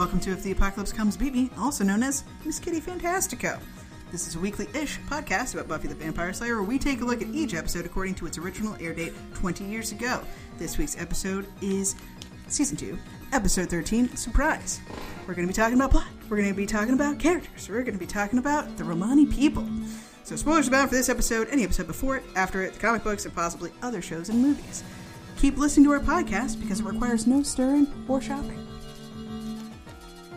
Welcome to If the Apocalypse Comes, Beep Me, also known as Miss Kitty Fantastico. This is a weekly-ish podcast about Buffy the Vampire Slayer, where we take a look at each episode according to its original air date 20 years ago. This week's episode is Season 2, Episode 13, Surprise. We're going to be talking about plot. We're going to be talking about characters. We're going to be talking about the Romani people. So spoilers abound for this episode, any episode before it, after it, the comic books, and possibly other shows and movies. Keep listening to our podcast because it requires no stirring or shopping.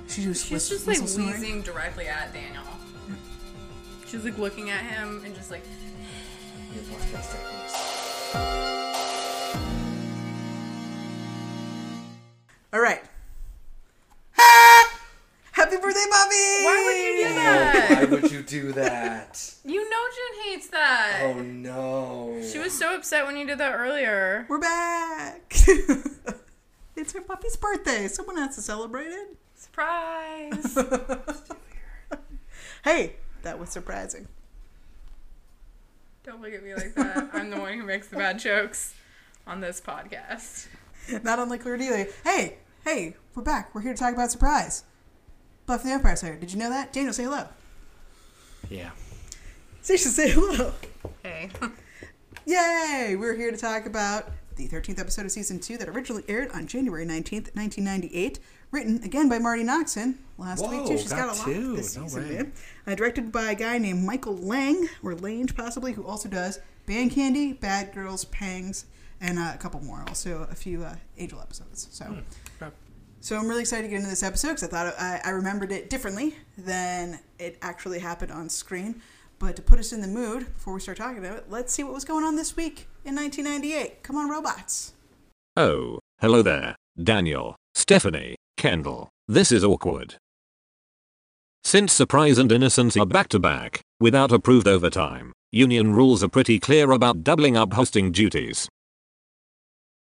She's just like wheezing directly at Daniel. Yeah. She's like looking at him and just like. All right. Happy birthday, Buffy! Why would you do that? Why would you do that? You know Jen hates that. Oh no. She was so upset when you did that earlier. We're back. It's her puppy's birthday. Someone has to celebrate it. Surprise! Hey, that was surprising. Don't look at me like that. I'm the one who makes the bad jokes on this podcast. Not unlike Cordelia. Hey, we're back. We're here to talk about Surprise. Buffy the Vampire Slayer. Did you know that? Daniel, say hello. Yeah. She should say hello. Hey. Yay! We're here to talk about the 13th episode of Season 2 that originally aired on January 19th, 1998. Written, again, by Marty Noxon last week, too. She's got a lot this season, man. Directed by a guy named Michael Lang, or Lange, possibly, who also does Band Candy, Bad Girls, Pangs, and a couple more. Also, a few Angel episodes. So I'm really excited to get into this episode, because I thought I remembered it differently than it actually happened on screen. But to put us in the mood, before we start talking about it, let's see what was going on this week in 1998. Come on, robots. Oh, hello there, Daniel, Stephanie. Kendall, this is awkward. Since Surprise and Innocence are back-to-back, without approved overtime, union rules are pretty clear about doubling up hosting duties.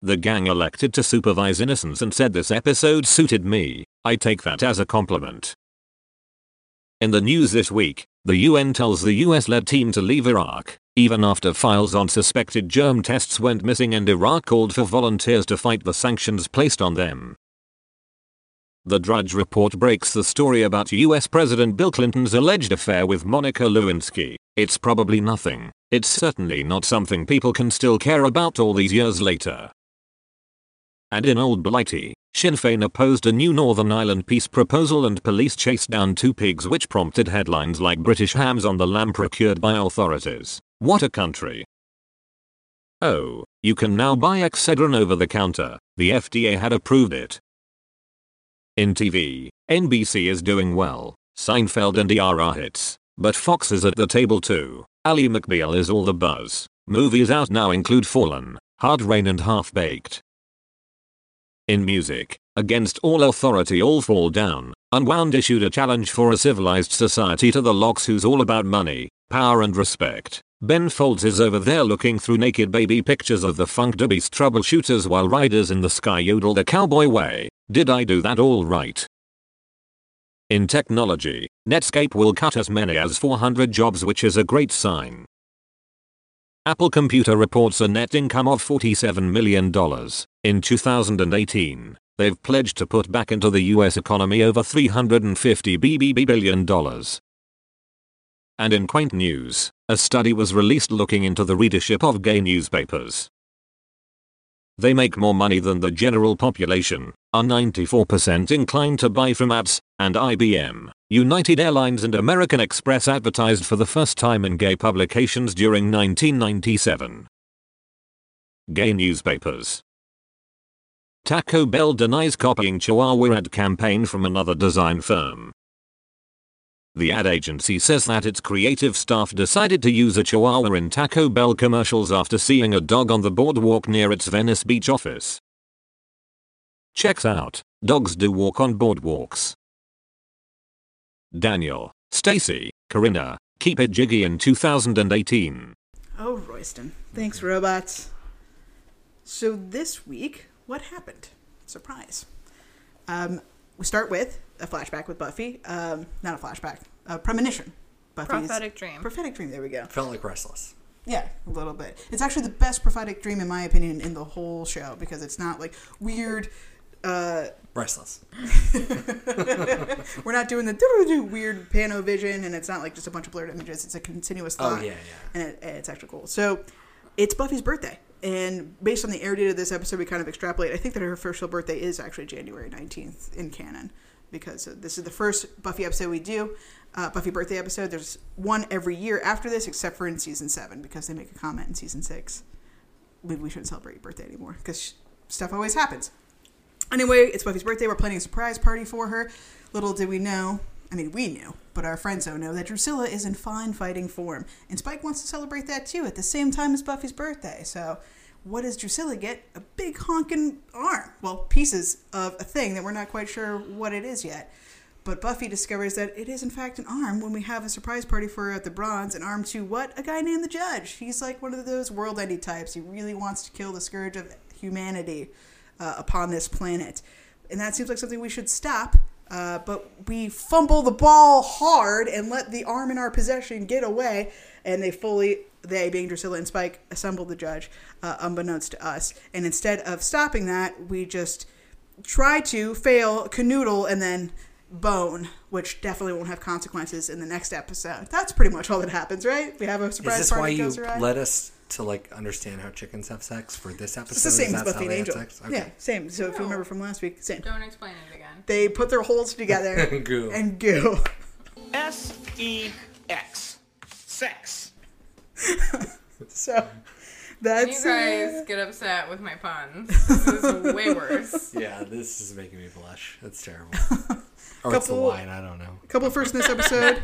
The gang elected to supervise Innocence and said this episode suited me. I take that as a compliment. In the news this week, the UN tells the US-led team to leave Iraq, even after files on suspected germ tests went missing and Iraq called for volunteers to fight the sanctions placed on them. The Drudge Report breaks the story about US President Bill Clinton's alleged affair with Monica Lewinsky. It's probably nothing. It's certainly not something people can still care about all these years later. And in Old Blighty, Sinn Féin opposed a new Northern Ireland peace proposal and police chased down two pigs, which prompted headlines like British hams on the lamb procured by authorities. What a country. Oh, you can now buy Excedrin over the counter. The FDA had approved it. In TV, NBC is doing well, Seinfeld and ER are hits, but Fox is at the table too. Ally McBeal is all the buzz. Movies out now include Fallen, Hard Rain and Half-Baked. In music, Against All Authority All Fall Down, Unwound issued a challenge for a civilized society to the Lox, who's all about money, power and respect. Ben Folds is over there looking through naked baby pictures of the Funk Da Beast Troubleshooters while Riders in the Sky yodel the cowboy way. Did I do that all right? In technology, Netscape will cut as many as 400 jobs, which is a great sign. Apple Computer reports a net income of $47 million. In 2018, they've pledged to put back into the US economy over $350 billion. And in quaint news, a study was released looking into the readership of gay newspapers. They make more money than the general population, are 94% inclined to buy from ads, and IBM, United Airlines and American Express advertised for the first time in gay publications during 1997. Gay newspapers. Taco Bell denies copying Chihuahua ad campaign from another design firm. The ad agency says that its creative staff decided to use a Chihuahua in Taco Bell commercials after seeing a dog on the boardwalk near its Venice Beach office. Checks out. Dogs do walk on boardwalks. Daniel, Stacy, Corinna, keep it jiggy in 2018. Oh, Royston. Thanks, robots. So this week, what happened? Surprise. We start with a flashback with Buffy. Not a flashback. A premonition. Buffy's prophetic dream. Prophetic dream, there we go. Felt like Restless. Yeah, a little bit. It's actually the best prophetic dream, in my opinion, in the whole show, because it's not like weird Restless. We're not doing the doo-doo-doo weird pano vision, and it's not like just a bunch of blurred images. It's a continuous thought. Oh, yeah, yeah. And it's actually cool. So it's Buffy's birthday. And based on the air date of this episode, we kind of extrapolate. I think that her official birthday is actually January 19th in canon, because this is the first Buffy episode we do, Buffy birthday episode. There's one every year after this, except for in season 7, because they make a comment in season 6. Maybe we shouldn't celebrate your birthday anymore, because stuff always happens. Anyway, it's Buffy's birthday. We're planning a surprise party for her. Little did we know, I mean, we knew, but our friends don't know that Drusilla is in fine fighting form. And Spike wants to celebrate that, too, at the same time as Buffy's birthday. So what does Drusilla get? A big honking arm. Well, pieces of a thing that we're not quite sure what it is yet. But Buffy discovers that it is, in fact, an arm when we have a surprise party for her at the Bronze. An arm to what? A guy named The Judge. He's like one of those world-ending types. He really wants to kill the scourge of humanity upon this planet. And that seems like something we should stop, but we fumble the ball hard and let the arm in our possession get away, and they being Drusilla and Spike, assemble the Judge, unbeknownst to us. And instead of stopping that, we just try to fail, canoodle, and then bone, which definitely won't have consequences in the next episode. That's pretty much all that happens, right? We have a surprise party. Is this why you let us... to, like, understand how chickens have sex for this episode? It's the same as Buffy and Angel. Okay. Yeah, same. So if you remember from last week, same. Don't explain it again. They put their holes together. Goo. And goo. S-E-X. Sex. So that's... You guys get upset with my puns. This is way worse. Yeah, this is making me blush. That's terrible. Or it's the line, I don't know. A couple first in this episode,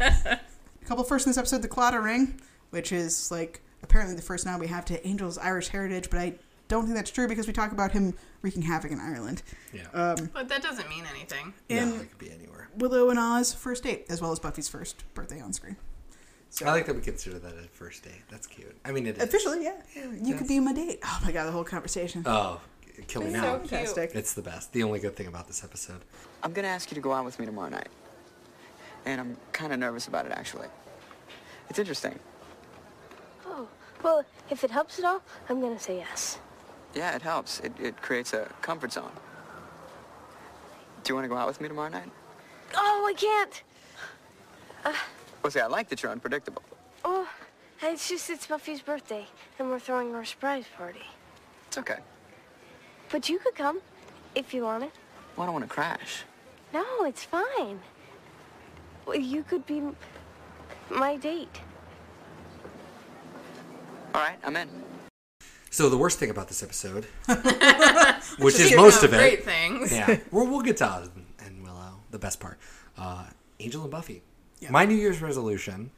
the Clatter Ring, which is, like... apparently the first nod we have to Angel's Irish heritage, but I don't think that's true because we talk about him wreaking havoc in Ireland. Yeah. But that doesn't mean anything. No, it could be anywhere. Willow and Oz, first date, as well as Buffy's first birthday on screen. So, I like that we consider that a first date. That's cute. I mean, it is. Officially, yeah. You could be my date. Oh, my God, the whole conversation. Oh, kill me now. So fantastic. It's the best. The only good thing about this episode. I'm going to ask you to go out with me tomorrow night. And I'm kind of nervous about it, actually. It's interesting. Well, if it helps at all, I'm going to say yes. Yeah, it helps. It creates a comfort zone. Do you want to go out with me tomorrow night? Oh, I can't. Well, see, I like that you're unpredictable. Oh, it's just it's Buffy's birthday, and we're throwing our surprise party. It's okay. But you could come, if you wanted. Well, I don't want to crash. No, it's fine. Well, you could be my date. All right, I'm in. So the worst thing about this episode, which is most of it. Great things. Yeah, we'll get to Oz and Willow, the best part. Angel and Buffy. Yeah. My New Year's resolution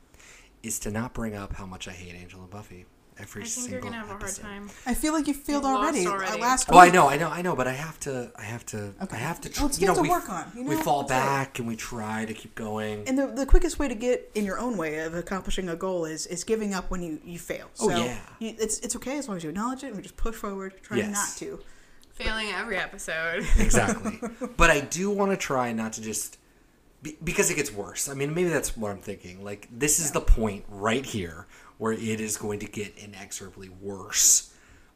is to not bring up how much I hate Angel and Buffy every single episode. I think you're going to have a hard time. I feel like you failed already. Last week. Oh, I know, but I have to. Okay. I have to. Well, it's good to work on. We fall back and we try to keep going. And the quickest way to get in your own way of accomplishing a goal is giving up when you fail. So it's okay as long as you acknowledge it and we just push forward, trying not to. Failing every episode. Exactly. But I do want to try not to just, because it gets worse. I mean, maybe that's what I'm thinking. Like, this is the point right here where it is going to get inexorably worse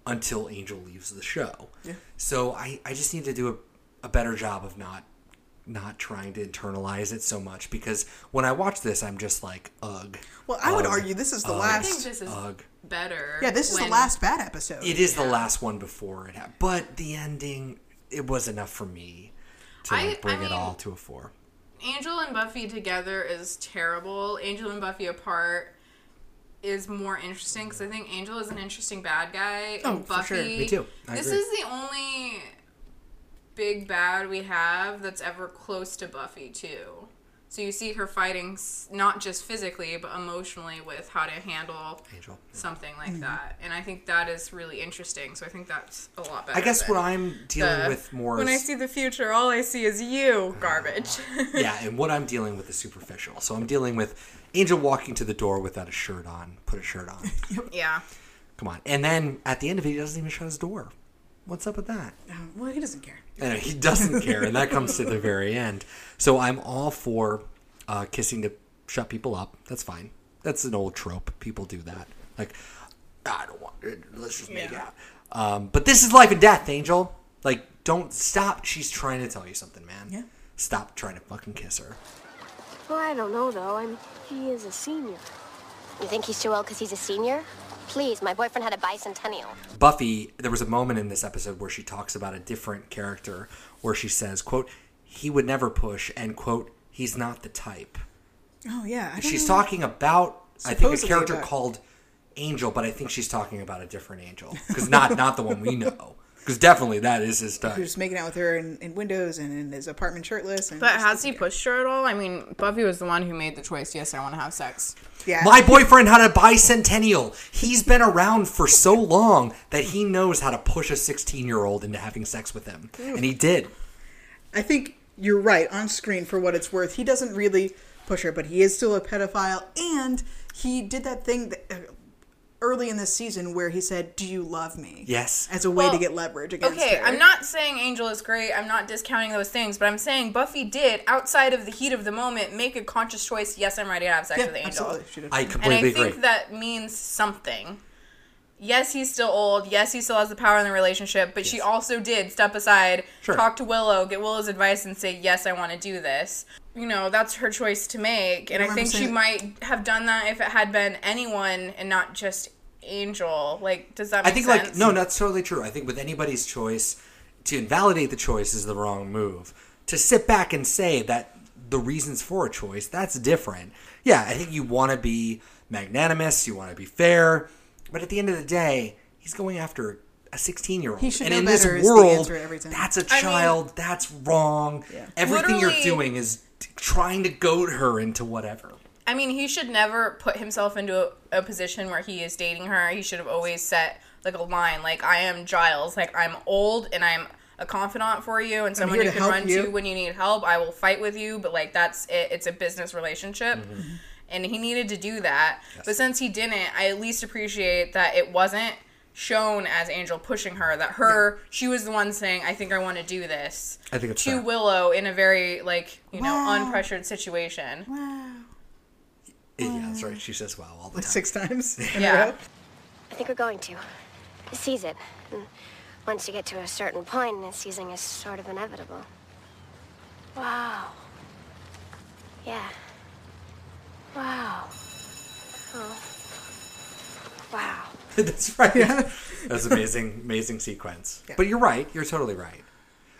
until Angel leaves the show. Yeah. So I just need to do a better job of not trying to internalize it so much, because when I watch this, I'm just like, ugh. Well, I would argue this is the last. I think this is better. Yeah, this is the last bad episode. It is the last one before it happened. But the ending, it was enough for me to bring it all to a 4. Angel and Buffy together is terrible. Angel and Buffy apart is more interesting, because I think Angel is an interesting bad guy. Oh, and Buffy, for sure. Me too. I agree. Is the only big bad we have that's ever close to Buffy too. So you see her fighting not just physically but emotionally with how to handle Angel, something like that. And I think that is really interesting. So I think that's a lot better. I guess what I'm dealing with more is... when I see the future, all I see is you, garbage. Yeah, and what I'm dealing with is superficial. So I'm dealing with Angel walking to the door without a shirt on. Put a shirt on. Yeah. Come on. And then at the end of it, he doesn't even shut his door. What's up with that? Well, he doesn't care. I know, he doesn't care. And that comes to the very end. So I'm all for kissing to shut people up. That's fine. That's an old trope. People do that. Like, I don't want it. Let's just make out. But this is life and death, Angel. Like, Don't stop. She's trying to tell you something, man. Yeah. Stop trying to fucking kiss her. Well, I don't know, though. He is a senior. You think he's too old because he's a senior? Please, my boyfriend had a bicentennial. Buffy, there was a moment in this episode where she talks about a different character where she says, quote, he would never push, and quote, he's not the type. Oh, yeah. She's talking about, I think, a character called Angel, but I think she's talking about a different Angel. Because not the one we know. Because definitely that is his type. Who's making out with her in windows and in his apartment shirtless. And but has he pushed her at all? I mean, Buffy was the one who made the choice, yes, I want to have sex. Yeah. My boyfriend had a bicentennial. He's been around for so long that he knows how to push a 16-year-old into having sex with him. Ooh. And he did. I think you're right. On screen, for what it's worth, he doesn't really push her, but he is still a pedophile. And he did that thing that... early in this season where he said, do you love me? Yes. As a way to get leverage against her. I'm not saying Angel is great. I'm not discounting those things. But I'm saying Buffy did, outside of the heat of the moment, make a conscious choice, yes, I'm ready to have sex with Angel. Absolutely. She did. I completely agree. And I think that means something. Yes, he's still old. Yes, he still has the power in the relationship. But she also did step aside, talk to Willow, get Willow's advice, and say, yes, I want to do this. You know, that's her choice to make. And I think she might have done that if it had been anyone and not just Angel. Like, does that make sense? I think, no, that's totally true. I think with anybody's choice, to invalidate the choice is the wrong move. To sit back and say that the reasons for a choice, that's different. Yeah, I think you want to be magnanimous. You want to be fair. But at the end of the day, he's going after a 16-year-old. He should know better is the answer every time. And in this world, that's a child. That's wrong. Yeah. Everything you're doing is... trying to goad her into whatever. I mean, he should never put himself into a position where he is dating her. He should have always set, like, a line. Like, I am Giles. Like, I'm old, and I'm a confidant for you, and someone you can run to when you need help. I will fight with you, but, like, that's it. It's a business relationship. Mm-hmm. And he needed to do that. Yes. But since he didn't, I at least appreciate that it wasn't shown as Angel pushing her, that she was the one saying, I think I want to do this, I think it's to fair. Willow in a very, like, you know, unpressured situation. Wow. Yeah, that's right. She says wow all the time. Like 6 times? Yeah. I think we're going to. It sees it. And once you get to a certain point, the seizing is sort of inevitable. Wow. Yeah. Wow. Oh. Wow. That's right. Yeah. That's amazing, amazing sequence. Yeah. But you're right. You're totally right.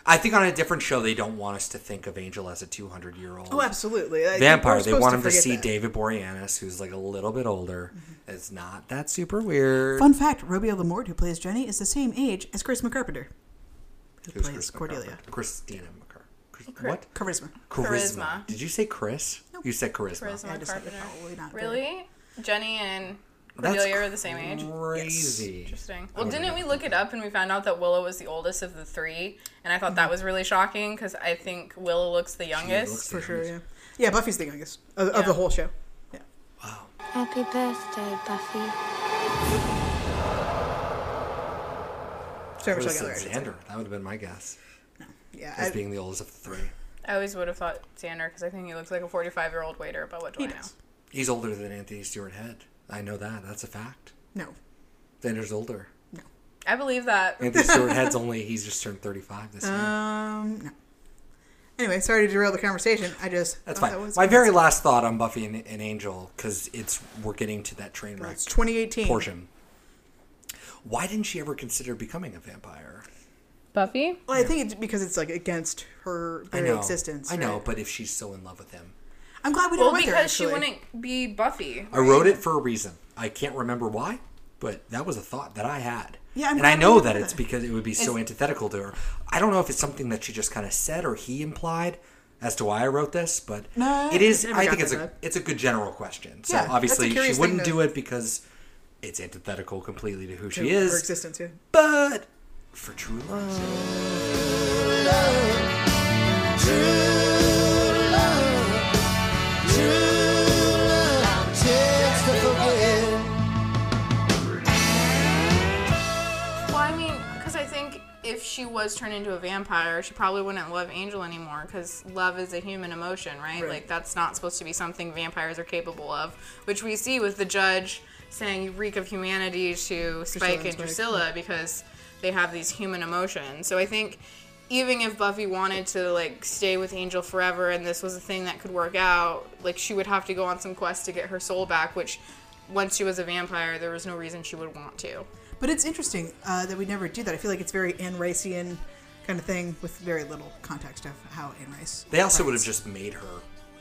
I think on a different show, they don't want us to think of Angel as a 200-year-old. Oh, absolutely. Vampire. They want him to see David Boreanaz, who's like a little bit older. Mm-hmm. It's not that super weird. Fun fact, Robbie Lamort, who plays Jenny, is the same age as Chris McCarpenter, who plays Chris Cordelia. Christina McCarpenter. What? Charisma. Did you say Chris? Nope. You said Charisma. Charisma Carpenter. Probably not. Really? Jenny and... Cordelia are the same age. Crazy. Yes. Interesting. Well, didn't we look it up and we found out that Willow was the oldest of the 3? And I thought that was really shocking because I think Willow looks the youngest. Looks for sure, yeah. Yeah, Buffy's the youngest of the whole show. Yeah. Wow. Happy birthday, Buffy. So much like Xander. That would have been my guess. No. Yeah. As being the oldest of the 3. I always would have thought Xander because I think he looks like a 45-year-old waiter. But what do I know? He's older than Anthony Stewart Head. I know that. That's a fact. No. Xander's older. No. I believe that. Anthony Stewart Head's he's just turned 35 this year. No. Anyway, sorry to derail the conversation. That's fine. My very last thought on Buffy and Angel, because we're getting to that train wreck. It's 2018. Portion. Why didn't she ever consider becoming a vampire? Buffy? Well, I think it's because it's like against her very existence. I know, but if she's so in love with him. I'm glad we didn't win there, actually. Because she wouldn't be Buffy. I wrote it for a reason. I can't remember why, but that was a thought that I had. Yeah, and I know that it's because it would be so antithetical to her. I don't know if it's something that she just kind of said or he implied as to why I wrote this, but it is. I think it's a good general question. So obviously she wouldn't do it because it's antithetical completely to who she is. Her existence, too. But for true love. If she was turned into a vampire, she probably wouldn't love Angel anymore because love is a human emotion, right? Like, that's not supposed to be something vampires are capable of, which we see with the Judge saying you reek of humanity to Spike and Drusilla because they have these human emotions. So I think even if Buffy wanted to, like, stay with Angel forever and this was a thing that could work out, like, she would have to go on some quest to get her soul back, which, once she was a vampire, there was no reason she would want to. But it's interesting that we never do that. I feel like it's very Anne Rice-ian kind of thing with very little context of how Anne Rice... They also would have just made her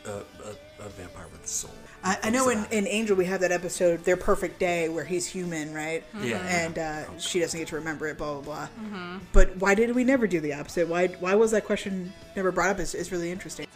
a vampire with a soul. I know in Angel we have that episode, Their Perfect Day, where he's human, right? Mm-hmm. Yeah. And okay. She doesn't get to remember it, blah, blah, blah. Mm-hmm. But why did we never do the opposite? Why was that question never brought up is really interesting.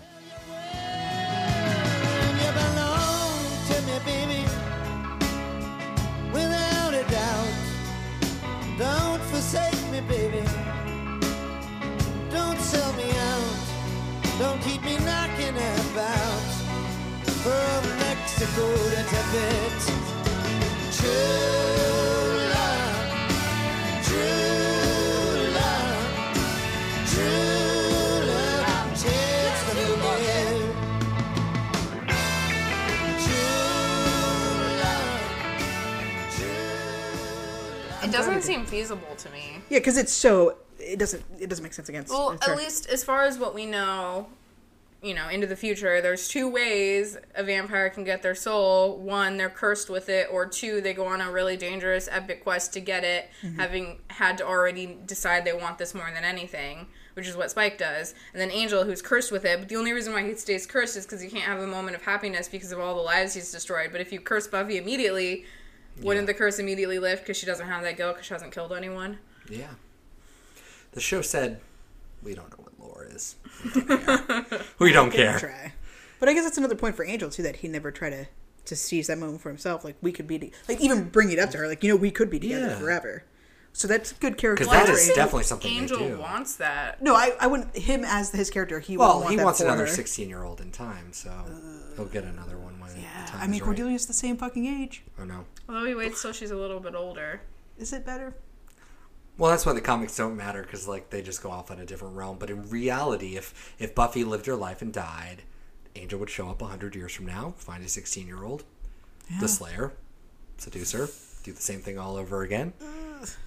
It doesn't seem feasible to me. Yeah, because it's so... It doesn't make sense against... Well, at least as far as what we know, you know, into the future, there's two ways a vampire can get their soul. One, they're cursed with it, or two, they go on a really dangerous epic quest to get it, mm-hmm. having had to already decide they want this more than anything, which is what Spike does. And then Angel, who's cursed with it, but the only reason why he stays cursed is because he can't have a moment of happiness because of all the lives he's destroyed. But if you curse Buffy immediately, wouldn't the curse immediately lift because she doesn't have that guilt because she hasn't killed anyone? Yeah. The show said, we don't know what lore is. We don't care. Try. But I guess that's another point for Angel, too, that he never tried to seize that moment for himself. Like, we could be... like, even bring it up to her. Like, you know, we could be together forever. So that's good character. Because that is definitely something Angel they do. Angel wants that. No, I wouldn't... Him as his character, he wants another 16-year-old in time, so he'll get another one when the time is right. Cordelia's the same fucking age. Oh, no. Although he waits till she's a little bit older. Is it better? Well, that's why the comics don't matter, because, like, they just go off on a different realm. But in reality, if Buffy lived her life and died, Angel would show up 100 years from now, find a 16-year-old, the Slayer, seduce her, do the same thing all over again.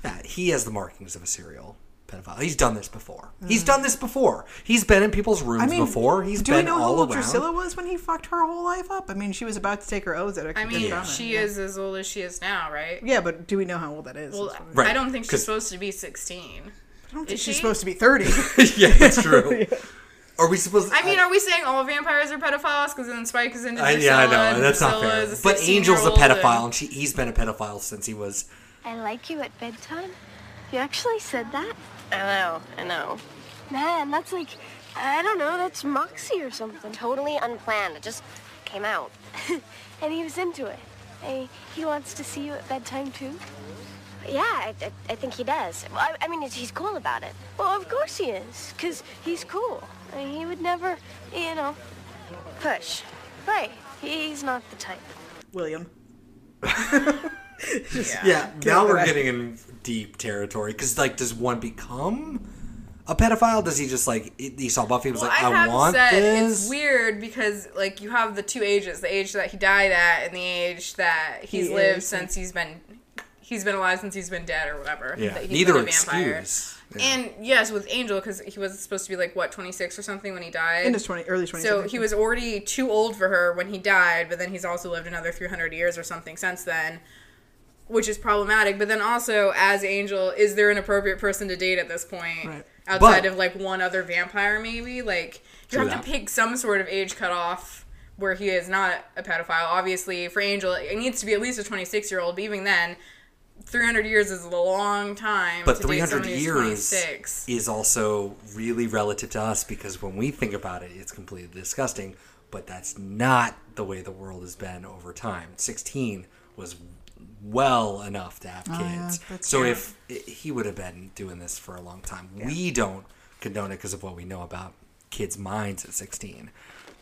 Yeah, he has the markings of a serial pedophile. He's done this before. He's done this before. He's been in people's rooms before. He's been all around. Do we know how old Drusilla was when he fucked her whole life up? I mean, she was about to take her oaths at a... I mean, she is as old as she is now, right? Yeah, but do we know how old that is? Well, right. I don't think she's supposed to be 16. I don't think she's supposed to be 30. Yeah, that's true. Yeah. Are we supposed to... I mean, are we saying all vampires are pedophiles? Because then Spike is into Drusilla. Yeah, I know. That's not fair. But Angel's a pedophile, and he's been a pedophile since he was... I like you at bedtime. You actually said that? I know. Man, that's like, I don't know, that's Moxie or something. Totally unplanned. It just came out. And he was into it. He wants to see you at bedtime, too? Yeah, I think he does. Well, I mean, he's cool about it. Well, of course he is, because he's cool. I mean, he would never, you know, push. Right. He's not the type. William. Yeah, now we're getting in deep territory. Because, like, does one become a pedophile? Does he just, like, he saw Buffy and was like, I want this? It's weird because, like, you have the two ages. The age that he died at and the age that he's lived since he's been alive since he's been dead or whatever. Yeah, neither excuse. Yeah. And, yes, with Angel, because he was supposed to be, like, what, 26 or something when he died? In his early 20s. So he was already too old for her when he died, but then he's also lived another 300 years or something since then. Which is problematic, but then also, as Angel, is there an appropriate person to date at this point? Right. Outside of, like, one other vampire, maybe? Like, you have to pick some sort of age cutoff where he is not a pedophile. Obviously, for Angel, it needs to be at least a 26-year-old, but even then, 300 years is a long time. But 300 years is also really relative to us, because when we think about it, it's completely disgusting, but that's not the way the world has been over time. 16 was well enough to have kids. Yeah, so if he would have been doing this for a long time, we don't condone it because of what we know about kids' minds at 16,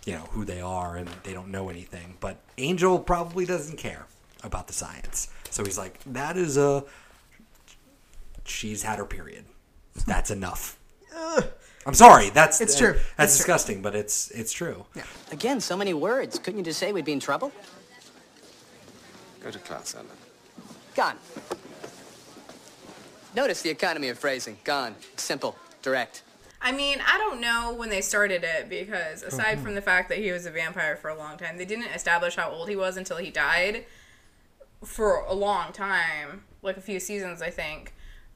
you know, who they are and they don't know anything. But Angel probably doesn't care about the science. So he's like, she's had her period. That's enough. I'm sorry. It's true. That's disgusting, but it's true. Yeah. Again, so many words. Couldn't you just say we'd be in trouble? Go to class, Ellen. Gone. Notice the economy of phrasing. Gone. Simple. Direct. I mean, I don't know when they started it, because aside from the fact that he was a vampire for a long time, they didn't establish how old he was until he died for a long time, like a few seasons, I think.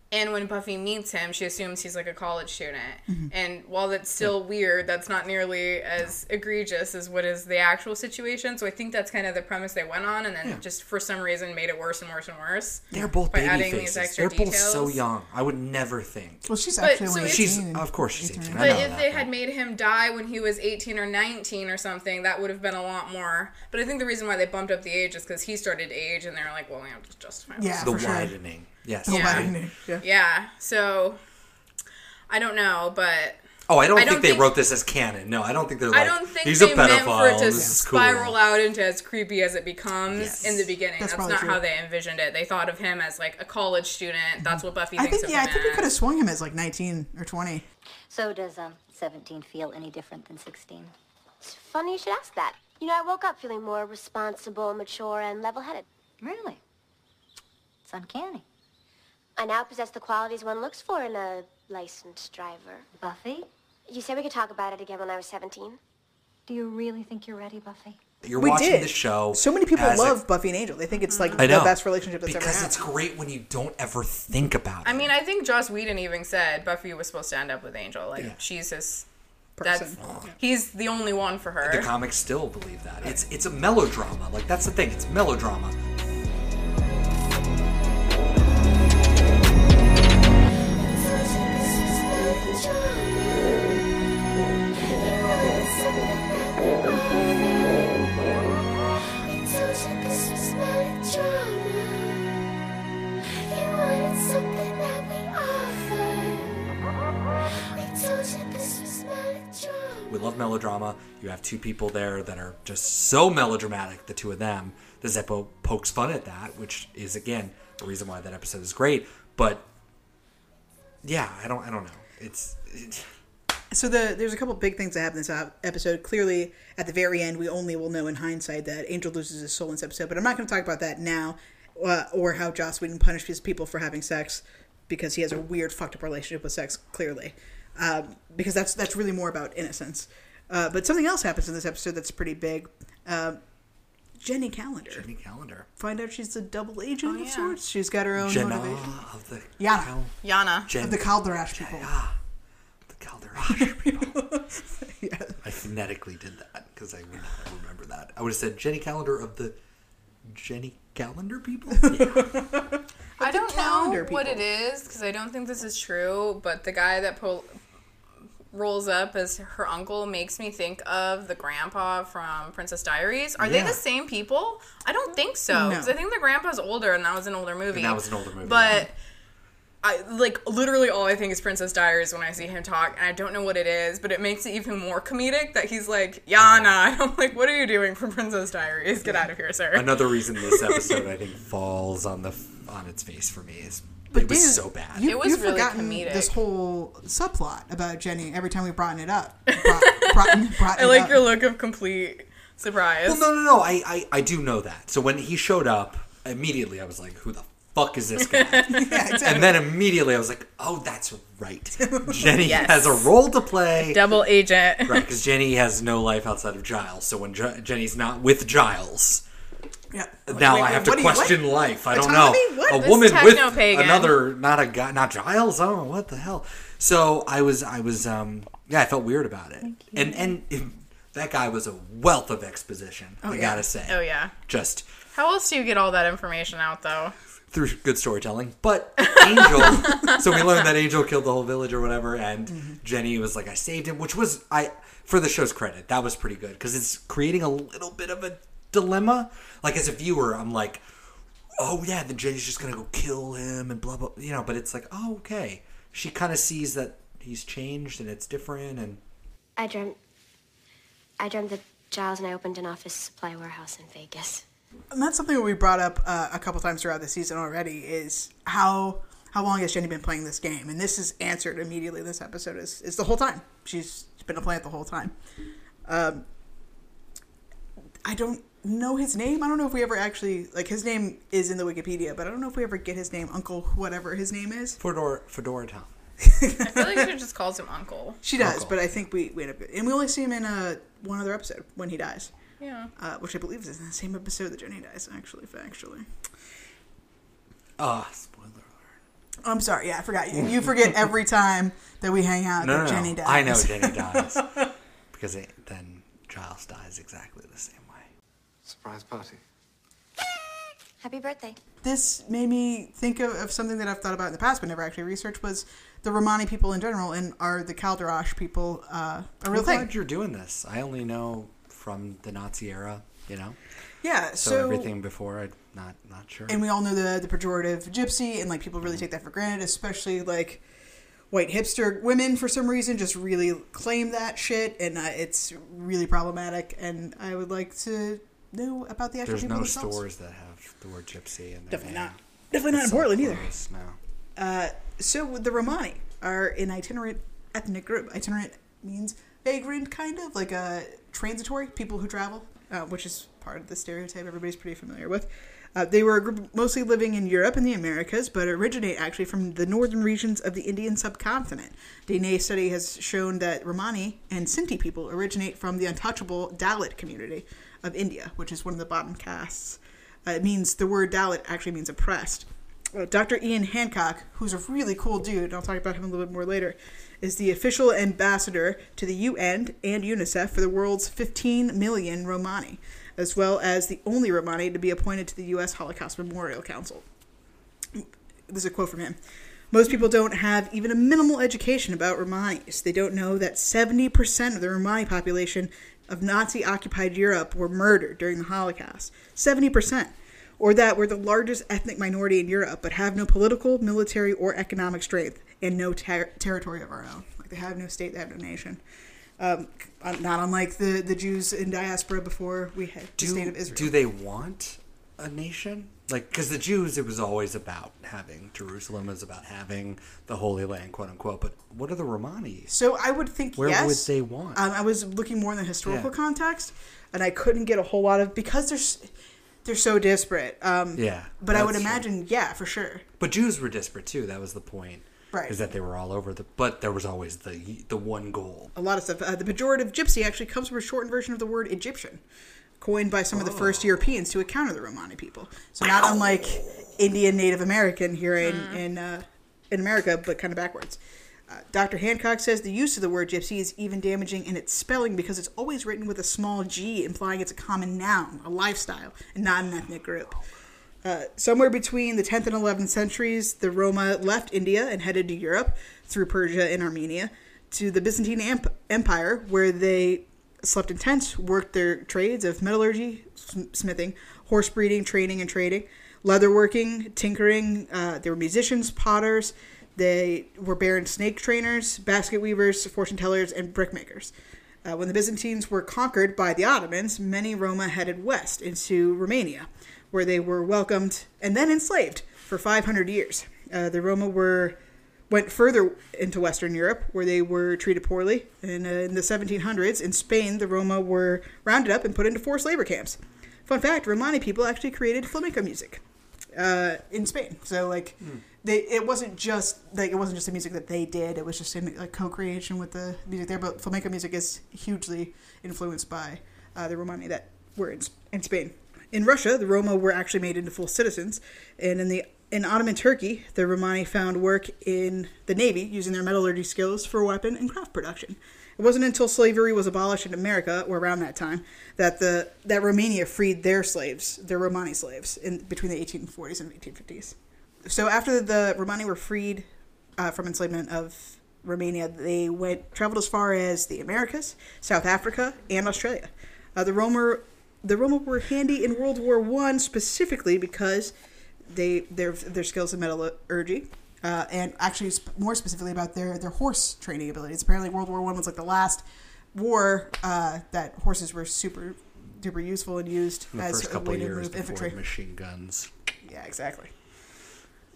And when Buffy meets him, she assumes he's like a college student. Mm-hmm. And while that's still weird, that's not nearly as egregious as what is the actual situation. So I think that's kind of the premise they went on, and then just for some reason made it worse and worse and worse. They're both baby faces. They're both so young. I would never think. Well, she's actually only 18. Of course she's 18. But if they had made him die when he was 18 or 19 or something, that would have been a lot more. But I think the reason why they bumped up the age is because he started to age, and they were like, well, we have to justify it. Yeah, the widening. Yes. Yeah. So, I don't know, but... Oh, I don't think they wrote this as canon. No, I don't think they're like, he's a pedophile. I don't think they meant for it to spiral out into as creepy as it becomes in the beginning. That's not how they envisioned it. They thought of him as, like, a college student. Mm-hmm. That's what Buffy thinks of him as. I think we could have swung him as, like, 19 or 20. So does 17 feel any different than 16? It's funny you should ask that. You know, I woke up feeling more responsible, mature, and level-headed. Really? It's uncanny. I now possess the qualities one looks for in a licensed driver. Buffy? You said we could talk about it again when I was 17. Do you really think you're ready, Buffy? You're watching the show. So many people love Buffy and Angel. They think it's like the best relationship that's ever happened. Because it's great when you don't ever think about it. I mean, I think Joss Whedon even said Buffy was supposed to end up with Angel. Like, she's his... person. He's the only one for her. The comics still believe that. It's a melodrama. Like, that's the thing. It's melodrama. We love melodrama. You have two people there that are just so melodramatic, the two of them. The Zeppo pokes fun at that, which is, again, the reason why that episode is great. But, yeah, I don't know. So there's a couple big things that happen in this episode. Clearly, at the very end, we only will know in hindsight that Angel loses his soul in this episode. But I'm not going to talk about that now or how Joss Whedon punished his people for having sex because he has a weird, fucked-up relationship with sex, clearly. Because that's really more about innocence. But something else happens in this episode that's pretty big. Jenny Calendar. Find out she's a double agent of sorts. She's got her own motivation. Yana. Of the Kalderash people. The Kalderash people. I phonetically did that because I would not remember that. I would have said Jenny Calendar of the Jenny Calendar people? Yeah. I don't know what it is because I don't think this is true, but the guy that rolls up as her uncle makes me think of the grandpa from Princess Diaries. Are they the same people? I don't think so. Because I think the grandpa's older and that was an older movie. But I literally all I think is Princess Diaries when I see him talk, and I don't know what it is, but it makes it even more comedic that he's like, Yana. And I'm like, what are you doing from Princess Diaries? Get out of here, sir. Another reason this episode, I think, falls on its face for me is... It was so bad. It was really comedic. This whole subplot about Jenny every time we brought it up. I like your look of complete surprise. Well, no. I do know that. So when he showed up, immediately I was like, who the fuck is this guy? Exactly. And then immediately I was like, oh, that's right. Jenny has a role to play. Double agent. Right, because Jenny has no life outside of Giles. So when Jenny's not with Giles... Yeah. Now I have to question life. I don't know. A woman with another, not a guy, not Giles. Oh, what the hell? So I felt weird about it. And that guy was a wealth of exposition. I gotta say. Oh yeah. Just how else do you get all that information out though? Through good storytelling. But Angel, so we learned that Angel killed the whole village or whatever, and Jenny was like, I saved him, which was for the show's credit, that was pretty good because it's creating a little bit of a dilemma. Like, as a viewer, I'm like, oh yeah, then Jenny's just gonna go kill him and blah blah, you know. But it's like, oh, okay, she kind of sees that he's changed and it's different. And I dreamt that Giles and I opened an office supply warehouse in Vegas. And that's something we brought up a couple times throughout the season already, is how long has Jenny been playing this game? And this is answered immediately. This episode is the whole time. She's been playing it the whole time. I don't know his name. I don't know if we ever actually... Like, his name is in the Wikipedia, but I don't know if we ever get his name. Uncle whatever his name is. Fedora Tom. I feel like she just calls him uncle. She does, uncle. But I think we end up... And we only see him in one other episode when he dies. Yeah. Which I believe is in the same episode that Jenny dies, actually, factually. Ah, spoiler alert. I'm sorry, yeah, I forgot. You forget every time that we hang out that Jenny dies. I know Jenny dies. Because then Giles dies exactly the same way. Surprise party. Happy birthday. This made me think of something that I've thought about in the past but never actually researched, was the Romani people in general, and are the Kalderash people a real thing? I'm glad you're doing this. I only know from the Nazi era, you know? Yeah, so everything before, I'm not sure. And we all know the pejorative gypsy, and like people really take that for granted, especially like white hipster women for some reason just really claim that shit, and it's really problematic, and I would like to... No, about the actual There's people no themselves. Stores that have the word gypsy in their Definitely not in Portland either. No. So the Romani are an itinerant ethnic group. Itinerant means vagrant, kind of like a transitory people who travel, which is part of the stereotype everybody's pretty familiar with. They were a group mostly living in Europe and the Americas, but originate actually from the northern regions of the Indian subcontinent. DNA study has shown that Romani and Sinti people originate from the untouchable Dalit community of India, which is one of the bottom castes. It means the word Dalit actually means oppressed. Dr. Ian Hancock, who's a really cool dude, and I'll talk about him a little bit more later, is the official ambassador to the UN and UNICEF for the world's 15 million Romani, as well as the only Romani to be appointed to the U.S. Holocaust Memorial Council. This is a quote from him. Most people don't have even a minimal education about Romanis. They don't know that 70% of the Romani population of Nazi-occupied Europe were murdered during the Holocaust. 70%. Or that we're the largest ethnic minority in Europe, but have no political, military, or economic strength, and no territory of our own. Like, they have no state, they have no nation. Not unlike the Jews in diaspora before we had the state of Israel. Do they want a nation? Like, because the Jews, it was always about having Jerusalem, is about having the Holy Land, quote unquote. But what are the Romani? So I would think where would they want? I was looking more in the historical context, and I couldn't get a whole lot of, because they're so disparate. But I would imagine, for sure. But Jews were disparate too. That was the point. Right. Is that they were all over but there was always the one goal. A lot of stuff. The pejorative gypsy actually comes from a shortened version of the word Egyptian, coined by some of the first Europeans to account for the Romani people. So not unlike Indian Native American here in America, but kind of backwards. Dr. Hancock says the use of the word gypsy is even damaging in its spelling because it's always written with a small g, implying it's a common noun, a lifestyle, and not an ethnic group. Somewhere between the 10th and 11th centuries, the Roma left India and headed to Europe through Persia and Armenia to the Byzantine Empire, where they slept in tents, worked their trades of metallurgy, smithing, horse breeding, training and trading, leatherworking, tinkering. They were musicians, potters. They were barren snake trainers, basket weavers, fortune tellers, and brickmakers. When the Byzantines were conquered by the Ottomans, many Roma headed west into Romania, where they were welcomed and then enslaved for 500 years. The Roma went further into Western Europe, where they were treated poorly. And in the 1700s, in Spain, the Roma were rounded up and put into forced labor camps. Fun fact, Romani people actually created flamenco music in Spain. So, like, it wasn't just the music that they did. It was just in, like, co-creation with the music there. But flamenco music is hugely influenced by the Romani that were in Spain. In Russia, the Roma were actually made into full citizens, and in Ottoman Turkey, the Romani found work in the navy, using their metallurgy skills for weapon and craft production. It wasn't until slavery was abolished in America, or around that time, that Romania freed their slaves, their Romani slaves, in between the 1840s and 1850s. So after the Romani were freed from enslavement of Romania, they traveled as far as the Americas, South Africa, and Australia. The Roma were handy in World War I specifically because their skills in metallurgy, and actually more specifically about their horse training abilities. Apparently World War I was like the last war that horses were super duper useful and used in the as first couple a way years to move infantry. Machine guns. Yeah, exactly.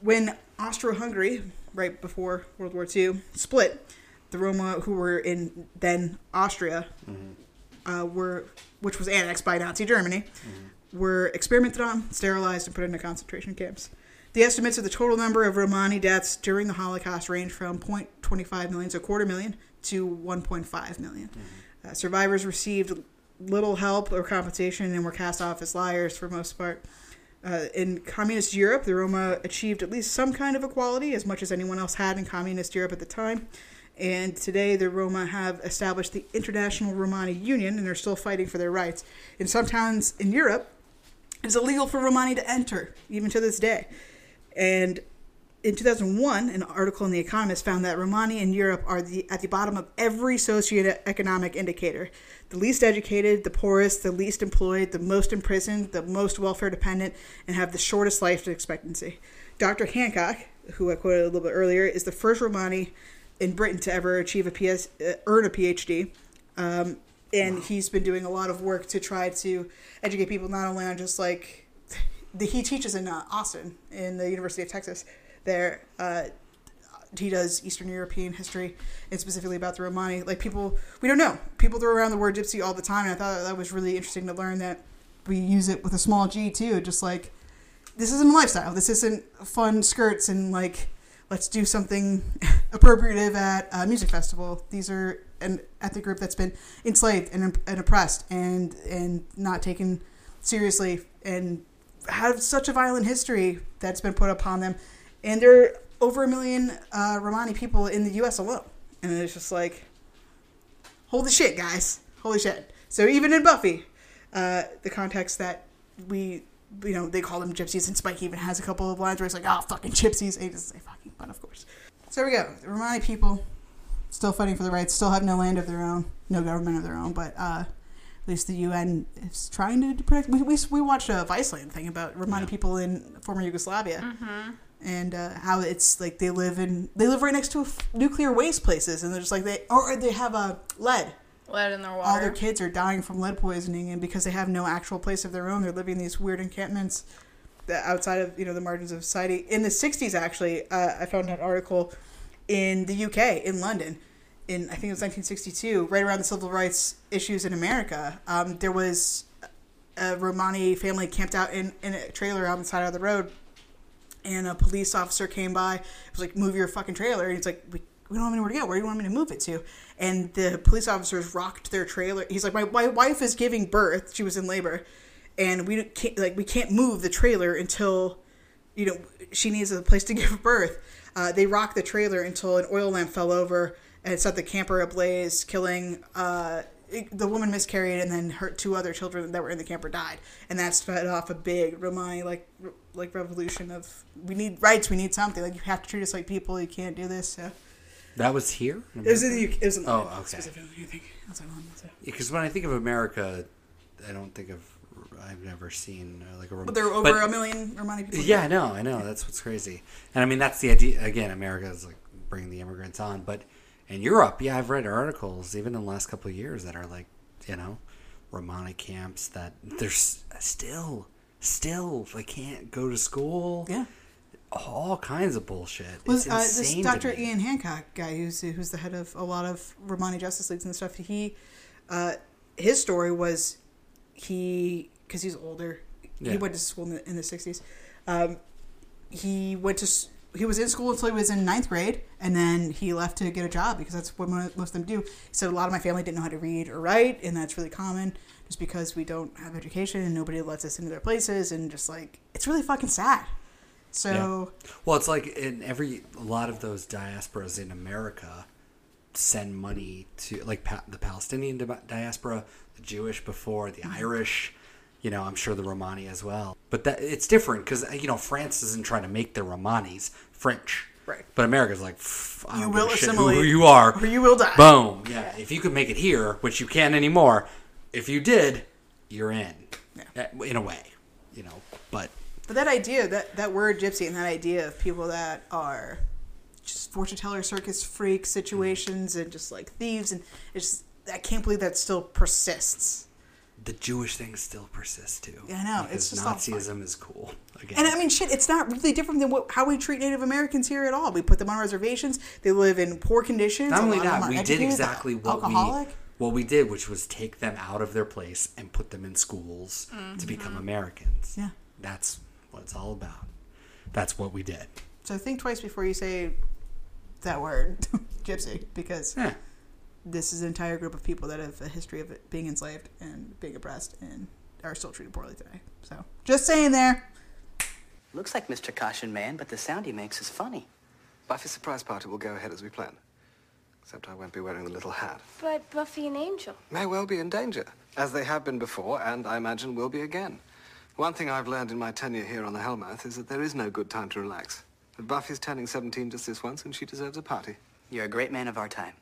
When Austro-Hungary, right before World War II, split, the Roma who were in then Austria which was annexed by Nazi Germany, were experimented on, sterilized, and put into concentration camps. The estimates of the total number of Romani deaths during the Holocaust range from 0.25 million, so a quarter million, to 1.5 million. Mm-hmm. Survivors received little help or compensation and were cast off as liars for the most part. In communist Europe, the Roma achieved at least some kind of equality, as much as anyone else had in communist Europe at the time. And today, the Roma have established the International Romani Union, and they're still fighting for their rights. In some towns in Europe, it's illegal for Romani to enter, even to this day. And in 2001, an article in The Economist found that Romani in Europe are at the bottom of every socioeconomic indicator. The least educated, the poorest, the least employed, the most imprisoned, the most welfare dependent, and have the shortest life expectancy. Dr. Hancock, who I quoted a little bit earlier, is the first Romani in Britain to ever achieve earn a PhD. And wow. He's been doing a lot of work to try to educate people not only on just like... He teaches in Austin, in the University of Texas. There, he does Eastern European history, and specifically about the Romani. Like, people, we don't know. People throw around the word gypsy all the time, and I thought that was really interesting to learn that we use it with a small G, too. Just like, this isn't a lifestyle. This isn't fun skirts and, like, let's do something appropriative at a music festival. These are an ethnic group that's been enslaved and oppressed and not taken seriously and have such a violent history that's been put upon them. And there are over a million Romani people in the U.S. alone. And it's just like, holy shit, guys. Holy shit. So even in Buffy, the context that we, you know, they call them gypsies. And Spike even has a couple of lines where he's like, oh, fucking gypsies. And he doesn't say fucking, but of course. So there we go. The Romani people still fighting for the rights, still have no land of their own, no government of their own. But at least the UN is trying to protect. We watched a Viceland thing about Romani people in former Yugoslavia. Mm-hmm. And how it's like they live right next to nuclear waste places, and they're just like they have a lead in their water. All their kids are dying from lead poisoning, and because they have no actual place of their own, they're living in these weird encampments outside of the margins of society. In the 60s, actually, I found an article in the UK in London, in I think it was 1962, right around the civil rights issues in America. There was a Romani family camped out in a trailer on the side of the road. And a police officer came by. It was like, move your fucking trailer. And he's like, we don't have anywhere to go. Where do you want me to move it to? And the police officers rocked their trailer. He's like, my wife is giving birth. She was in labor. And we can't move the trailer until, she needs a place to give birth. They rocked the trailer until an oil lamp fell over and set the camper ablaze, killing... the woman miscarried, and then her two other children that were in the camper died. And that started off a big Romani, like revolution of, we need rights, we need something. Like, you have to treat us like people, you can't do this. So. That was here? It was in the UK. It was in London. Oh, okay. Specifically, I think. Outside London, so. Because when I think of America, I don't think of, I've never seen like a Romani. But there were over a million Romani people. Yeah, I know. Yeah. That's what's crazy. And I mean, that's the idea. Again, America is like bringing the immigrants on, but... In Europe, I've read articles even in the last couple of years that are like, Romani camps that they're still they can't go to school. Yeah, all kinds of bullshit. Well, this Dr. Ian Hancock guy, who's the head of a lot of Romani justice leagues and stuff. He, his story was because he's older. Yeah. He went to school in the 60s. He was in school until he was in ninth grade, and then he left to get a job because that's what most of them do. So a lot of my family didn't know how to read or write, and that's really common just because we don't have education and nobody lets us into their places, and just like, it's really fucking sad. So yeah. Well, it's like in a lot of those diasporas in America send money to like the Palestinian diaspora, the Jewish before, the mm-hmm. Irish. I'm sure the Romani as well. But that it's different because, France isn't trying to make the Romanis French. Right. But America's like, I don't give a shit who you are. Or you will die. Boom. Yeah. If you could make it here, which you can't anymore, if you did, you're in. Yeah. In a way. But that idea, that word gypsy and that idea of people that are just fortune teller, circus freak situations and just like thieves. And it's just, I can't believe that still persists. The Jewish thing still persists too. Yeah, I know. It's just Nazism is cool. Again. And I mean, shit, it's not really different than how we treat Native Americans here at all. We put them on reservations. They live in poor conditions. Not only that, we did exactly what we did, which was take them out of their place and put them in schools mm-hmm. to become Americans. Yeah. That's what it's all about. that's what we did. So think twice before you say that word, gypsy, because this is an entire group of people that have a history of being enslaved and being oppressed and are still treated poorly today. So just saying there. Looks like Mr. Caution Man, but the sound he makes is funny. Buffy's surprise party will go ahead as we planned. Except I won't be wearing the little hat. But Buffy and Angel may well be in danger, as they have been before, and I imagine will be again. One thing I've learned in my tenure here on the Hellmouth is that there is no good time to relax. But Buffy's turning 17 just this once, and she deserves a party. You're a great man of our time.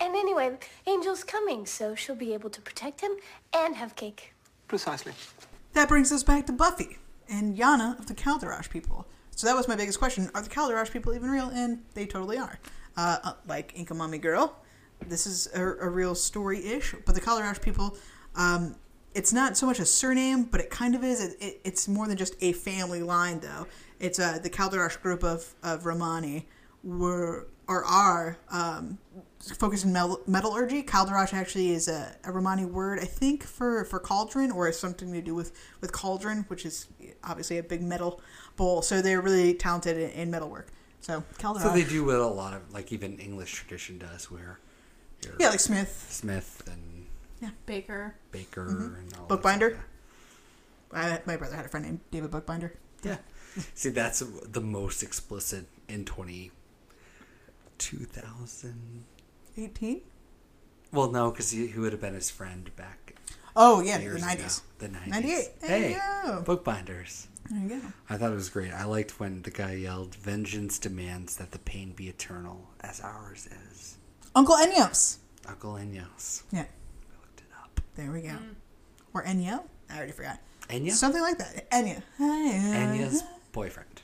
And anyway, Angel's coming, so she'll be able to protect him and have cake. Precisely. That brings us back to Buffy and Yana of the Kalderash people. So that was my biggest question. Are the Kalderash people even real? And they totally are. Like Inca Mommy Girl, this is a real story-ish. But the Kalderash people, it's not so much a surname, but it kind of is. It's more than just a family line, though. It's the Kalderash group of Romani are focused in metallurgy. Kalderash actually is a Romani word, I think, for cauldron, or something to do with cauldron, which is obviously a big metal bowl. So they're really talented in metalwork. So Kalderash. So they do what a lot of, like, even English tradition does, where you're, like Smith and Baker mm-hmm. and all Bookbinder. My brother had a friend named David Bookbinder. Yeah. See, that's the most explicit in 2018? Well, no, because he would have been his friend back. Oh, yeah, the 90s. Ago. The 90s. 98. There you go. Bookbinders. There you go. I thought it was great. I liked when the guy yelled, "Vengeance demands that the pain be eternal, as ours is." Uncle Enyo's. Yeah. I looked it up. There we go. Mm. Or Enyo? I already forgot. Enyo? Something like that. Enyo. Enyo's boyfriend.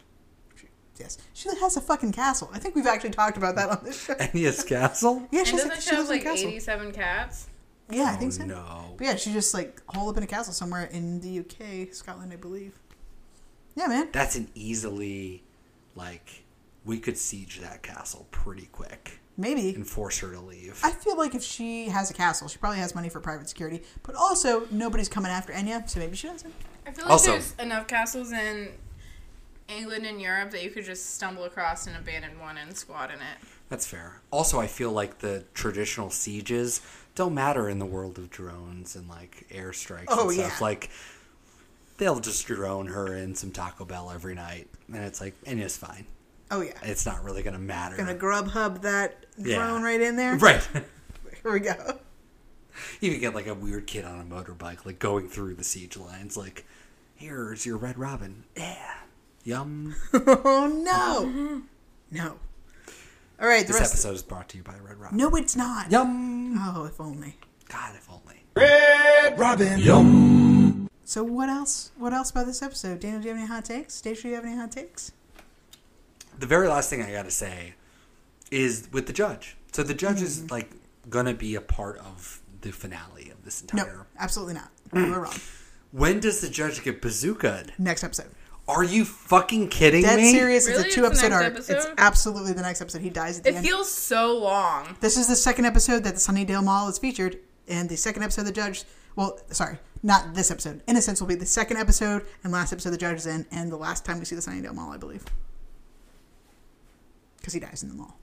Yes. She has a fucking castle. I think we've actually talked about that on this show. Enya's castle? Yeah, she doesn't she has like a castle. 87 cats? Yeah, I think so. No. But yeah, she's just like holed up in a castle somewhere in the UK, Scotland, I believe. Yeah, man. That's an easily, like, we could siege that castle pretty quick. Maybe. And force her to leave. I feel like if she has a castle, she probably has money for private security. But also, nobody's coming after Enya, so maybe she doesn't. I feel like also, there's enough castles in England and Europe that you could just stumble across an abandoned one and squat in it. That's fair. Also, I feel like the traditional sieges don't matter in the world of drones and, like, airstrikes and stuff. Yeah. Like, they'll just drone her in some Taco Bell every night. And it's like, and it's fine. Oh, yeah. It's not really going to matter. Going to Grubhub that drone right in there? Right. Here we go. You can get, like, a weird kid on a motorbike, like, going through the siege lines. Like, here's your Red Robin. Yeah. Yum. Oh, no. Mm-hmm. No. All right. This episode is brought to you by Red Robin. No, it's not. Yum. Oh, if only. God, if only. Red Robin. Yum. So what else? What else about this episode? Daniel, do you have any hot takes? Stacia, do you have any hot takes? The very last thing I got to say is with the judge. So the judge is, like, going to be a part of the finale of this entire... No, absolutely not. We're wrong. When does the judge get bazookaed? Next episode. Are you fucking kidding me? Dead serious. Really? It's a 2-episode arc. It's absolutely the next episode. He dies at the end. It feels so long. This is the second episode that the Sunnydale Mall is featured, and the second episode of the judge... Well, sorry, not this episode. Innocence will be the second episode, and last episode the judge is in, and the last time we see the Sunnydale Mall, I believe. Because he dies in the mall.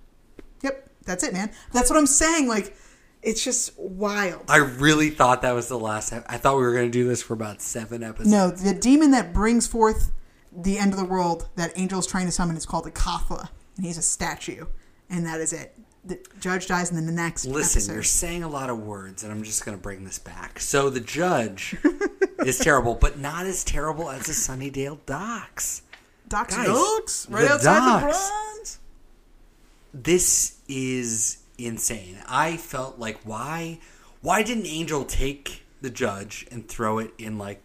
Yep, that's it, man. That's what I'm saying. Like, it's just wild. I really thought that was the last time. I thought we were going to do this for about 7 episodes. No, the demon that brings forth the end of the world that Angel's trying to summon is called the Kathla, and he's a statue, and that is it. The judge dies in the next episode. You're saying a lot of words, and I'm just going to bring this back. So the judge is terrible, but not as terrible as the Sunnydale docks. Docks? Right outside the Bronze? This is insane. I felt like, why didn't Angel take the judge and throw it in, like,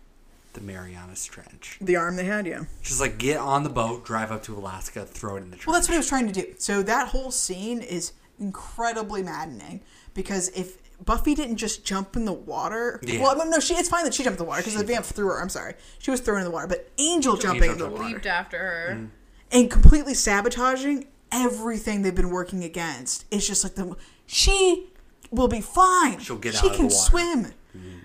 the Marianas Trench? The arm they had, yeah. Just, like, get on the boat, drive up to Alaska, throw it in the trench. Well, that's what I was trying to do. So that whole scene is incredibly maddening, because if Buffy didn't just jump in the water... Yeah. Well, no, it's fine that she jumped in the water, because the vamp threw her. I'm sorry. She was thrown in the water, but Angel jumping in the water. Leaped after her. Mm. And completely sabotaging everything they've been working against. It's just like she will be fine. She'll get out of the water. She can swim.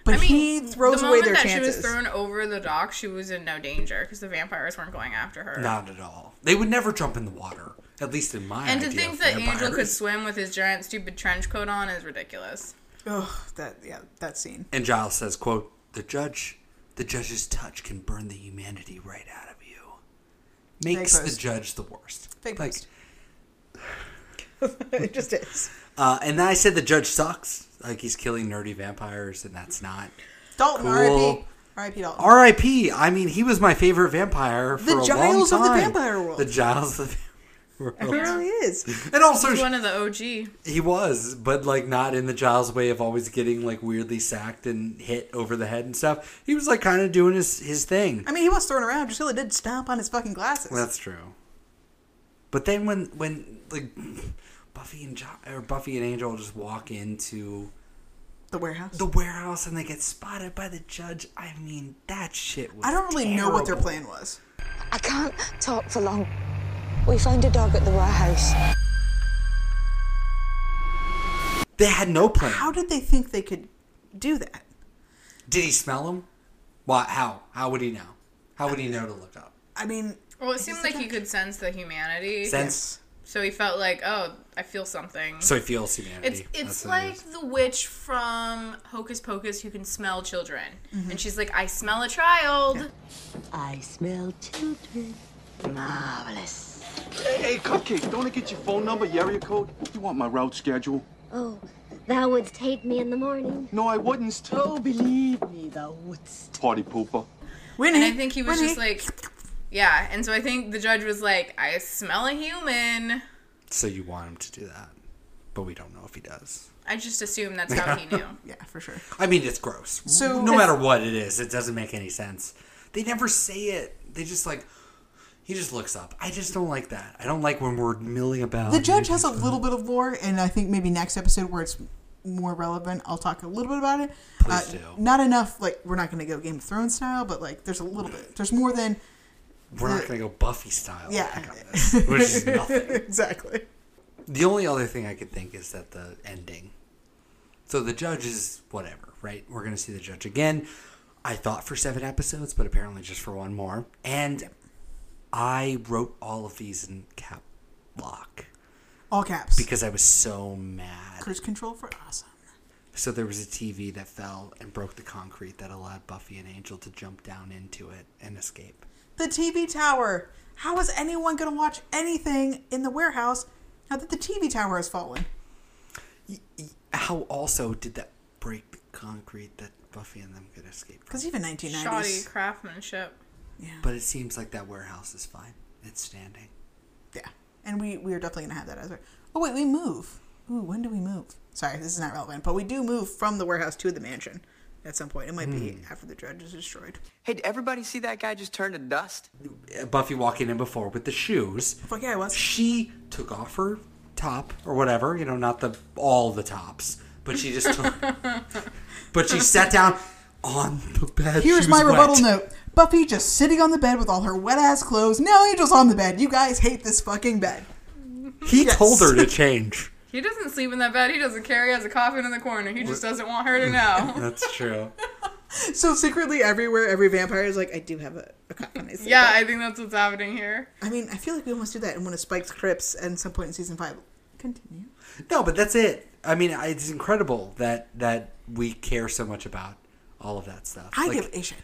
But I mean, he throws away their chances. The moment that she was thrown over the dock, she was in no danger because the vampires weren't going after her. Not at all. They would never jump in the water, at least in my idea of vampires. And to think that Angel could swim with his giant stupid trench coat on is ridiculous. Ugh, that scene. And Giles says, quote, the judge's touch can burn the humanity right out of you. Makes the judge the worst. Fake post. It just is. And then I said the judge sucks. Like, he's killing nerdy vampires, and that's not Dalton, cool. R.I.P. R.I.P. Dalton. R.I.P. I mean, he was my favorite vampire for a long time. The Giles of the vampire world. The Giles of the vampire world. He really is. And also, he's one of the OG. He was, but, like, not in the Giles way of always getting, like, weirdly sacked and hit over the head and stuff. He was, like, kind of doing his thing. I mean, he was thrown around. Drusilla did stomp on his fucking glasses. Well, that's true. But then when like... Buffy and Angel just walk into the warehouse, and they get spotted by the judge. I mean, that shit was I don't really know what their plan was. I can't talk for long. We found a dog at the warehouse. They had no plan. How did they think they could do that? Did he smell him? Why? How? How would he know? How would he know to look up? I mean, well, it seemed like he could sense the humanity. Sense. So he felt like, oh, I feel something. So he feels humanity. It's like the witch from Hocus Pocus who can smell children. Mm-hmm. And she's like, I smell a child. Yeah. I smell children. Marvelous. Hey, Cupcake, don't I get your phone number, your area code? You want my route schedule? Oh, thou wouldst hate me in the morning. No, I wouldn't. Oh, believe me, thou wouldst. Party pooper. Winnie. And I think he was just like... Yeah, and so I think the judge was like, I smell a human. So you want him to do that. But we don't know if he does. I just assume that's how he knew. Yeah, for sure. I mean, it's gross. So no matter what it is, it doesn't make any sense. They never say it. They just like, he just looks up. I just don't like that. I don't like when we're milling about. The judge has a little bit of lore, and I think maybe next episode where it's more relevant, I'll talk a little bit about it. Please do. Not enough, like, we're not going to go Game of Thrones style, but like, there's a little bit. There's more than... We're not going to go Buffy style back on this, which is nothing. Exactly. The only other thing I could think is that the ending. So the judge is whatever, right? We're going to see the judge again. I thought for 7 episodes, but apparently just for one more. And I wrote all of these in cap lock. All caps. Because I was so mad. Cruise control for awesome. So there was a TV that fell and broke the concrete that allowed Buffy and Angel to jump down into it and escape. The TV tower. How is anyone going to watch anything in the warehouse now that the TV tower has fallen? How also did that break the concrete that Buffy and them could escape from? Because even 1990s. Shoddy craftsmanship. Yeah. But it seems like that warehouse is fine. It's standing. Yeah. And we are definitely going to have that other. Oh, wait. We move. Ooh, when do we move? Sorry, this is not relevant. But we do move from the warehouse to the mansion. At some point. It might be after the judge is destroyed. Hey, did everybody see that guy just turn to dust? Buffy walking in before with the shoes. Fuck yeah, I was. She took off her top or whatever. You know, not all the tops. But she just took... But she sat down on the bed. Here's my rebuttal note. Buffy just sitting on the bed with all her wet-ass clothes. Now Angel's on the bed. You guys hate this fucking bed. He told her to change. He doesn't sleep in that bed. He doesn't care. He has a coffin in the corner. He just doesn't want her to know. That's true. So secretly everywhere, every vampire is like, I do have a coffin. Yeah, I think that's what's happening here. I mean, I feel like we almost do that in one of Spike's Crips at some point in season 5. Continue. No, but that's it. I mean, it's incredible that we care so much about all of that stuff. I give a shit.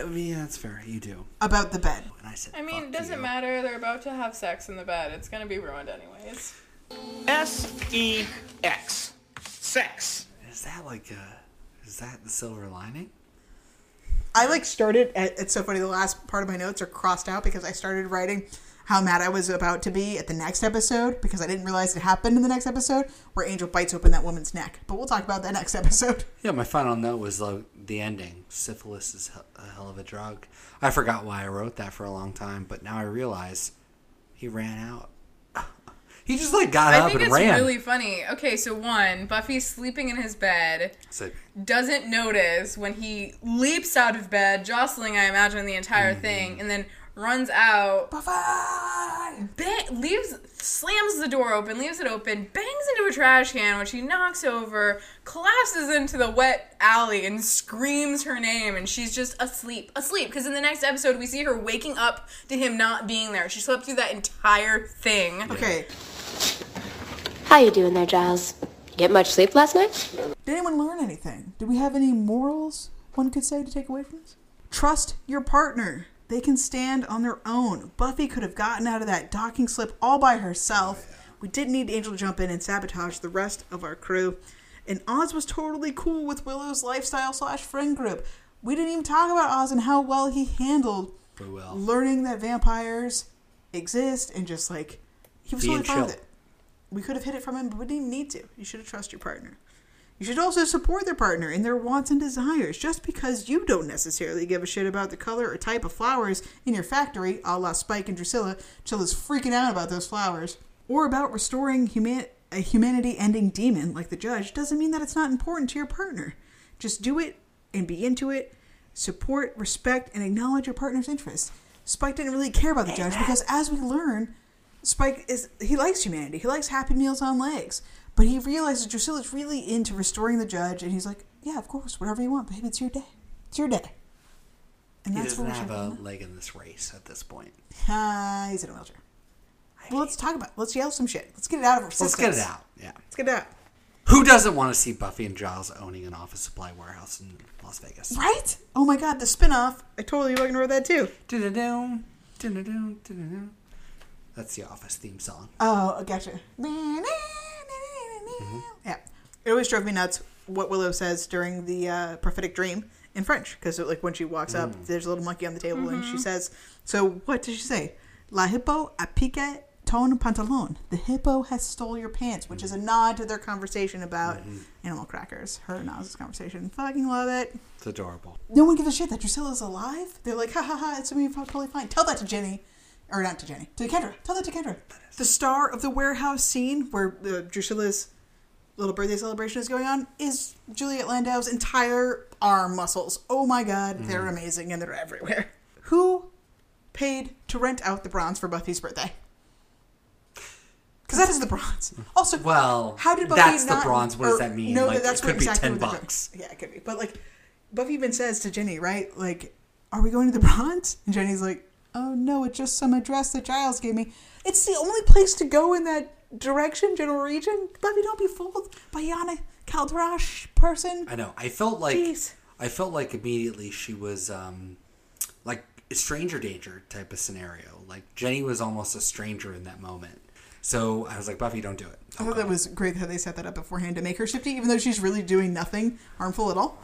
I mean, that's fair. You do. About the bed. And I said, I mean, it doesn't matter. They're about to have sex in the bed. It's going to be ruined anyways. S-E-X. Sex. Is that like is that the silver lining? I like started at, it's so funny, the last part of my notes are crossed out because I started writing how mad I was about to be at the next episode because I didn't realize it happened in the next episode where Angel bites open that woman's neck. But we'll talk about that next episode. Yeah, my final note was like the ending. Syphilis is a hell of a drug. I forgot why I wrote that for a long time, but now I realize he ran out. He just, like, got up and ran. I think it's really funny. Okay, so one, Buffy's sleeping in his bed, doesn't notice when he leaps out of bed, jostling, I imagine, the entire thing, and then runs out. Buffy! Slams the door open, leaves it open, bangs into a trash can, which she knocks over, collapses into the wet alley, and screams her name, and she's just asleep, because in the next episode, we see her waking up to him not being there. She slept through that entire thing. Yeah. Okay. How you doing there, Giles? You get much sleep last night? Did anyone learn anything? Did we have any morals one could say to take away from this? Trust your partner. They can stand on their own. Buffy could have gotten out of that docking slip all by herself. Oh, yeah. We didn't need Angel to jump in and sabotage the rest of our crew. And Oz was totally cool with Willow's lifestyle/friend group. We didn't even talk about Oz and how well he handled learning that vampires exist and just like, he was totally fine with it. We could have hid it from him, but we didn't need to. You should have trusted your partner. You should also support their partner in their wants and desires. Just because you don't necessarily give a shit about the color or type of flowers in your factory, a la Spike and Drusilla, Chilla's freaking out about those flowers, or about restoring a humanity-ending demon like the Judge, doesn't mean that it's not important to your partner. Just do it and be into it. Support, respect, and acknowledge your partner's interests. Spike didn't really care about the Judge because, as we learn, Spike he likes humanity. He likes Happy Meals on legs. But he realizes Drusilla's really into restoring the Judge, and he's like, yeah, of course, whatever you want, baby, it's your day. It's your day. And he doesn't have a leg in this race at this point. He's in a wheelchair. Well, let's talk about it. Let's yell some shit. Let's get it out of our systems. Let's get it out. Yeah. Let's get it out. Who doesn't want to see Buffy and Giles owning an office supply warehouse in Las Vegas? Right? Oh, my God, the spinoff. I totally fucking wrote that, too. Da-da-dum, da-da-dum, da-da-dum. That's the Office theme song. Oh, gotcha. Mm-hmm. Yeah. It always drove me nuts what Willow says during the prophetic dream in French. Because like when she walks up, there's a little monkey on the table and she says, so what did she say? La hippo a piqué ton pantalon. The hippo has stole your pants, which is a nod to their conversation about animal crackers. Her and Oz's conversation. Fucking love it. It's adorable. No one gives a shit that Drusilla's alive. They're like, ha ha ha, it's going to be totally fine. Tell that to Jenny. Or not to Jenny. To Kendra. Tell that to Kendra. The star of the warehouse scene where Drusilla's little birthday celebration is going on is Juliet Landau's entire arm muscles. Oh my God, they're amazing and they're everywhere. Who paid to rent out the bronze for Buffy's birthday? Because that is the bronze. Also, how did Buffy that's the bronze. What does that mean? No, like, that's it could be $10. Yeah, it could be. But like, Buffy even says to Jenny, right? Like, are we going to the bronze? And Jenny's like, oh no, it's just some address that Giles gave me. It's the only place to go in that direction, general region. Buffy, don't be fooled by Yana, Kalderash person. I know. I felt like immediately she was like a stranger danger type of scenario. Like Jenny was almost a stranger in that moment. So I was like, Buffy, don't do it. I thought that was great how they set that up beforehand to make her shifty, even though she's really doing nothing harmful at all.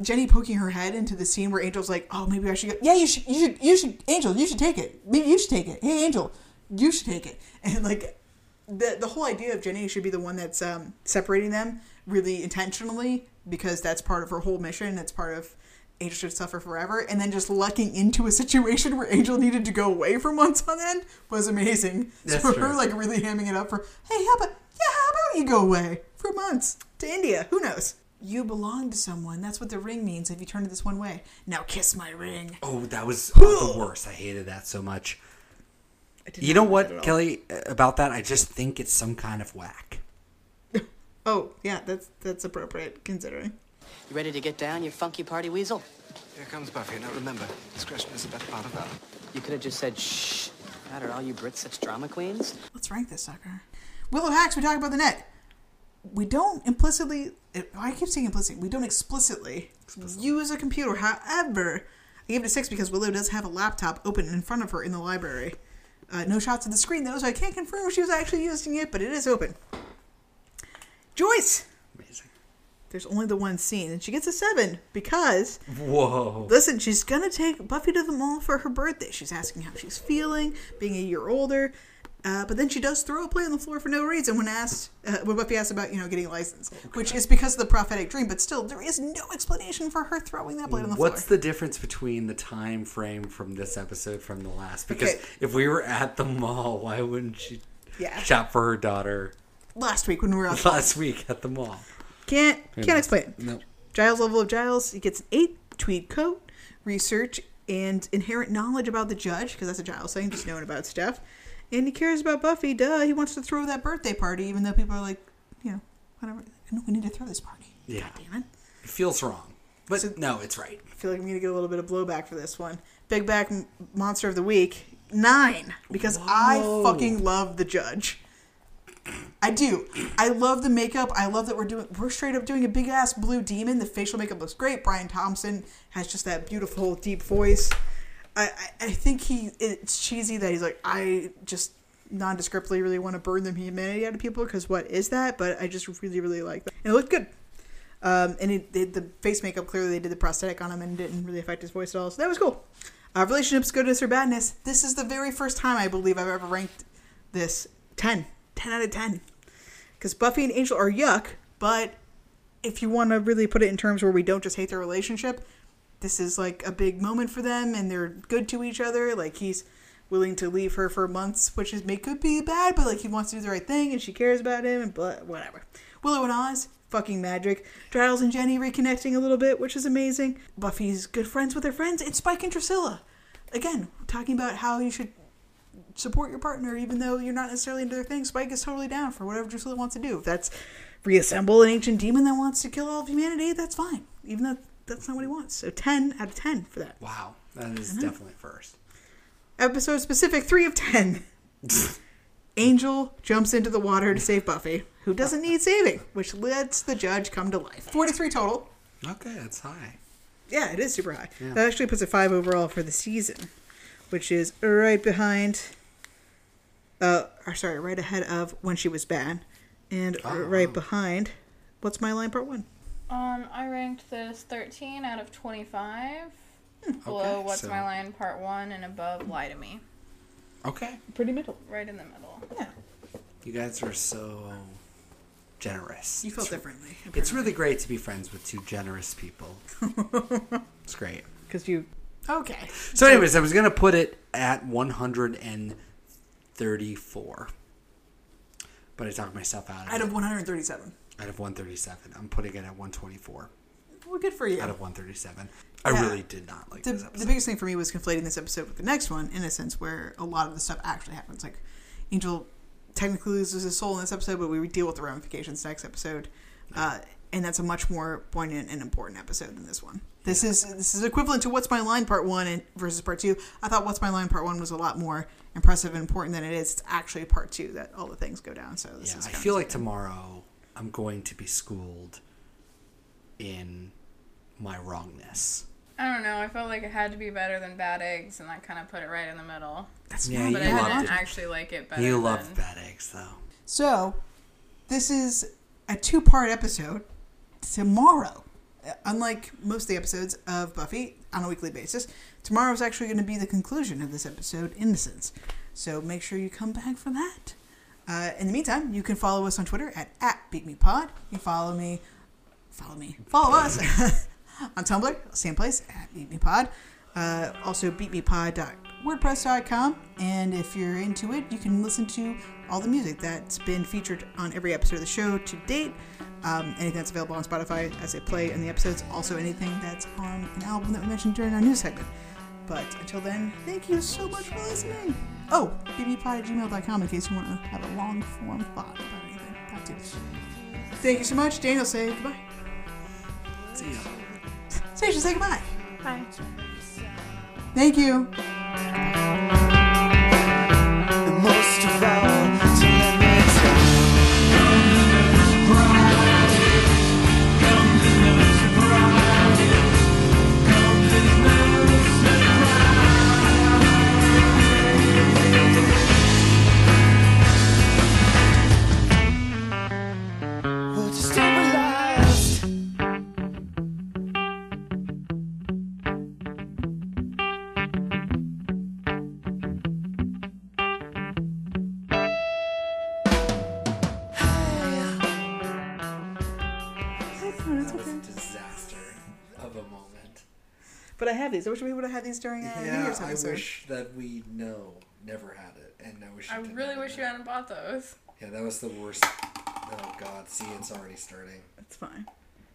Jenny poking her head into the scene where Angel's like, oh, maybe I should go. Yeah, you should, Angel, you should take it. Maybe you should take it. Hey, Angel, you should take it. And like, the whole idea of Jenny should be the one that's separating them really intentionally, because that's part of her whole mission. That's part of Angel should suffer forever. And then just lucking into a situation where Angel needed to go away for months on end was amazing. That's so true. Her like really hamming it up for, hey, how about you go away for months to India? Who knows? You belong to someone. That's what the ring means if you turn it this one way. Now kiss my ring. Oh, that was the worst. I hated that so much. You know what, Kelly, about that? I just think it's some kind of whack. Oh, yeah, that's appropriate, considering. You ready to get down, you funky party weasel? Here comes Buffy. Now remember, discretion is the best part of valor. You could have just said, shh. God, are all you Brits such drama queens? Let's rank this sucker. Willow hacks, we talk about the net. We don't explicitly use a computer. However, I gave it a 6 because Willow does have a laptop open in front of her in the library. No shots of the screen, though, so I can't confirm if she was actually using it, but it is open. Joyce! Amazing. There's only the one scene, and she gets a 7 because... Whoa. Listen, she's going to take Buffy to the mall for her birthday. She's asking how she's feeling, being a year older, but then she does throw a play on the floor for no reason when asked, when Buffy asks about, getting a license, which is because of the prophetic dream, but still, there is no explanation for her throwing that plate on the floor. What's the difference between the time frame from this episode from the last? Because if we were at the mall, why wouldn't she shop for her daughter? Last week when we were out last week at the mall. Can't explain it. No. Giles level of Giles, he gets an 8, tweed coat, research and inherent knowledge about the Judge, because that's a Giles thing, just knowing about stuff. And he cares about Buffy, duh. He wants to throw that birthday party, even though people are like, you know, whatever. No, we need to throw this party. Yeah. God damn it. It feels wrong. But so, no, it's right. I feel like I'm going to get a little bit of blowback for this one. Big Back Monster of the Week, 9. Because I fucking love the Judge. I do. I love the makeup. I love that we're straight up doing a big ass blue demon. The facial makeup looks great. Brian Thompson has just that beautiful deep voice. I think it's cheesy that he's like, I just nondescriptly really want to burn the humanity out of people, because what is that? But I just really, really like that. And it looked good. And the face makeup, clearly they did the prosthetic on him and didn't really affect his voice at all. So that was cool. Relationships, goodness, or badness. This is the very first time I believe I've ever ranked this 10. 10 out of 10. Because Buffy and Angel are yuck, but if you want to really put it in terms where we don't just hate their relationship, this is like a big moment for them and they're good to each other. Like, he's willing to leave her for months, which could be bad, but like, he wants to do the right thing and she cares about him and whatever. Willow and Oz, fucking magic. Giles and Jenny reconnecting a little bit, which is amazing. Buffy's good friends with her friends. And Spike and Drusilla. Again, talking about how you should support your partner even though you're not necessarily into their thing. Spike is totally down for whatever Drusilla wants to do. If that's reassemble an ancient demon that wants to kill all of humanity, that's fine. Even though that's not what he wants. So 10 out of 10 for that. Wow. That is definitely first. Episode specific, 3 of 10. Angel jumps into the water to save Buffy, who doesn't need saving, which lets the Judge come to life. 43 total. Okay, that's high. Yeah, it is super high. Yeah. That actually puts a 5 overall for the season, which is right behind... right ahead of When She Was Bad, and right behind What's My Line Part 1. I ranked this 13 out of 25, below What's My Line Part 1, and above Lie to Me. Okay. Pretty middle. Right in the middle. Yeah. You guys are so generous. You feel differently. Apparently. It's really great to be friends with two generous people. It's great. Because you... Okay. So anyways, I was going to put it at 134, but I talked myself out of it. Out of 137. Out of 137, I'm putting it at 124. Well, good for you. Out of 137, I really did not like this episode. The biggest thing for me was conflating this episode with the next one, Innocence, where a lot of the stuff actually happens. Like, Angel technically loses his soul in this episode, but we deal with the ramifications next episode, and that's a much more poignant and important episode than this one. This is equivalent to What's My Line Part 1 versus Part 2. I thought What's My Line Part 1 was a lot more impressive and important than it is. It's actually Part 2 that all the things go down. So this is I feel like tomorrow I'm going to be schooled in my wrongness. I don't know. I felt like it had to be better than Bad Eggs, and that kind of put it right in the middle. That's yeah, but I didn't actually like it better. You loved Bad Eggs, though. So this is a 2-part episode tomorrow. Unlike most of the episodes of Buffy on a weekly basis, tomorrow's actually going to be the conclusion of this episode, Innocence. So make sure you come back for that. In the meantime, you can follow us on Twitter at BeepMePod. You follow us on Tumblr, same place, at BeepMePod. Also beepmepod.wordpress.com. And if you're into it, you can listen to all the music that's been featured on every episode of the show to date. Anything that's available on Spotify as they play in the episodes. Also anything that's on an album that we mentioned during our news segment. But until then, thank you so much for listening. Oh, bbpod@gmail.com in case you want to have a long form thought about anything. That's it. Thank you so much. Daniel, say goodbye. See ya. Sasha, say goodbye. Bye. Thank you. The most of all, I have these. I wish we would have had these during New Year's episode. I wish that we never had it, and I really wish you hadn't bought those. Yeah, that was the worst. Oh God, see, it's already starting. It's fine.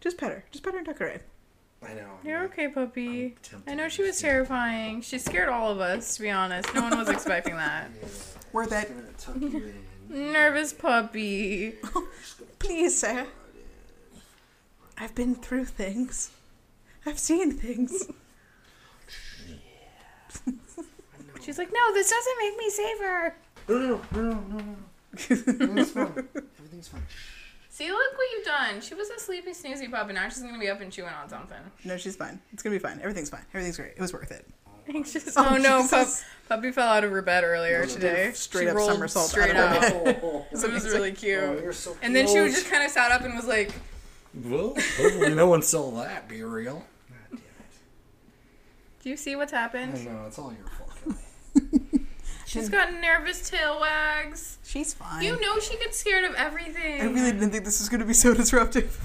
Just pet her and tuck her in. I know. You're okay, puppy. I know she was terrifying. She scared all of us, to be honest. No one was expecting that. Yeah. We're that nervous puppy. Please, sir. I've been through things. I've seen things. Yeah. She's like, no, this doesn't make me save her. No. Everything's fine. See, look what you've done. She was a sleepy, snoozy pup, and now she's going to be up and chewing on something. No, she's fine. It's going to be fine. Everything's fine. Everything's great. It was worth it. Anxious. Oh, no. Puppy fell out of her bed earlier today. Straight up somersault. Straight up. So it was really cute. Oh, so and then she was just kind of sat up and was like... Well, hopefully no one saw that, be real. God damn it. Do you see what's happened? I know. It's all your fault. She's got nervous tail wags. She's fine. You know she gets scared of everything. I really didn't think this was going to be so disruptive.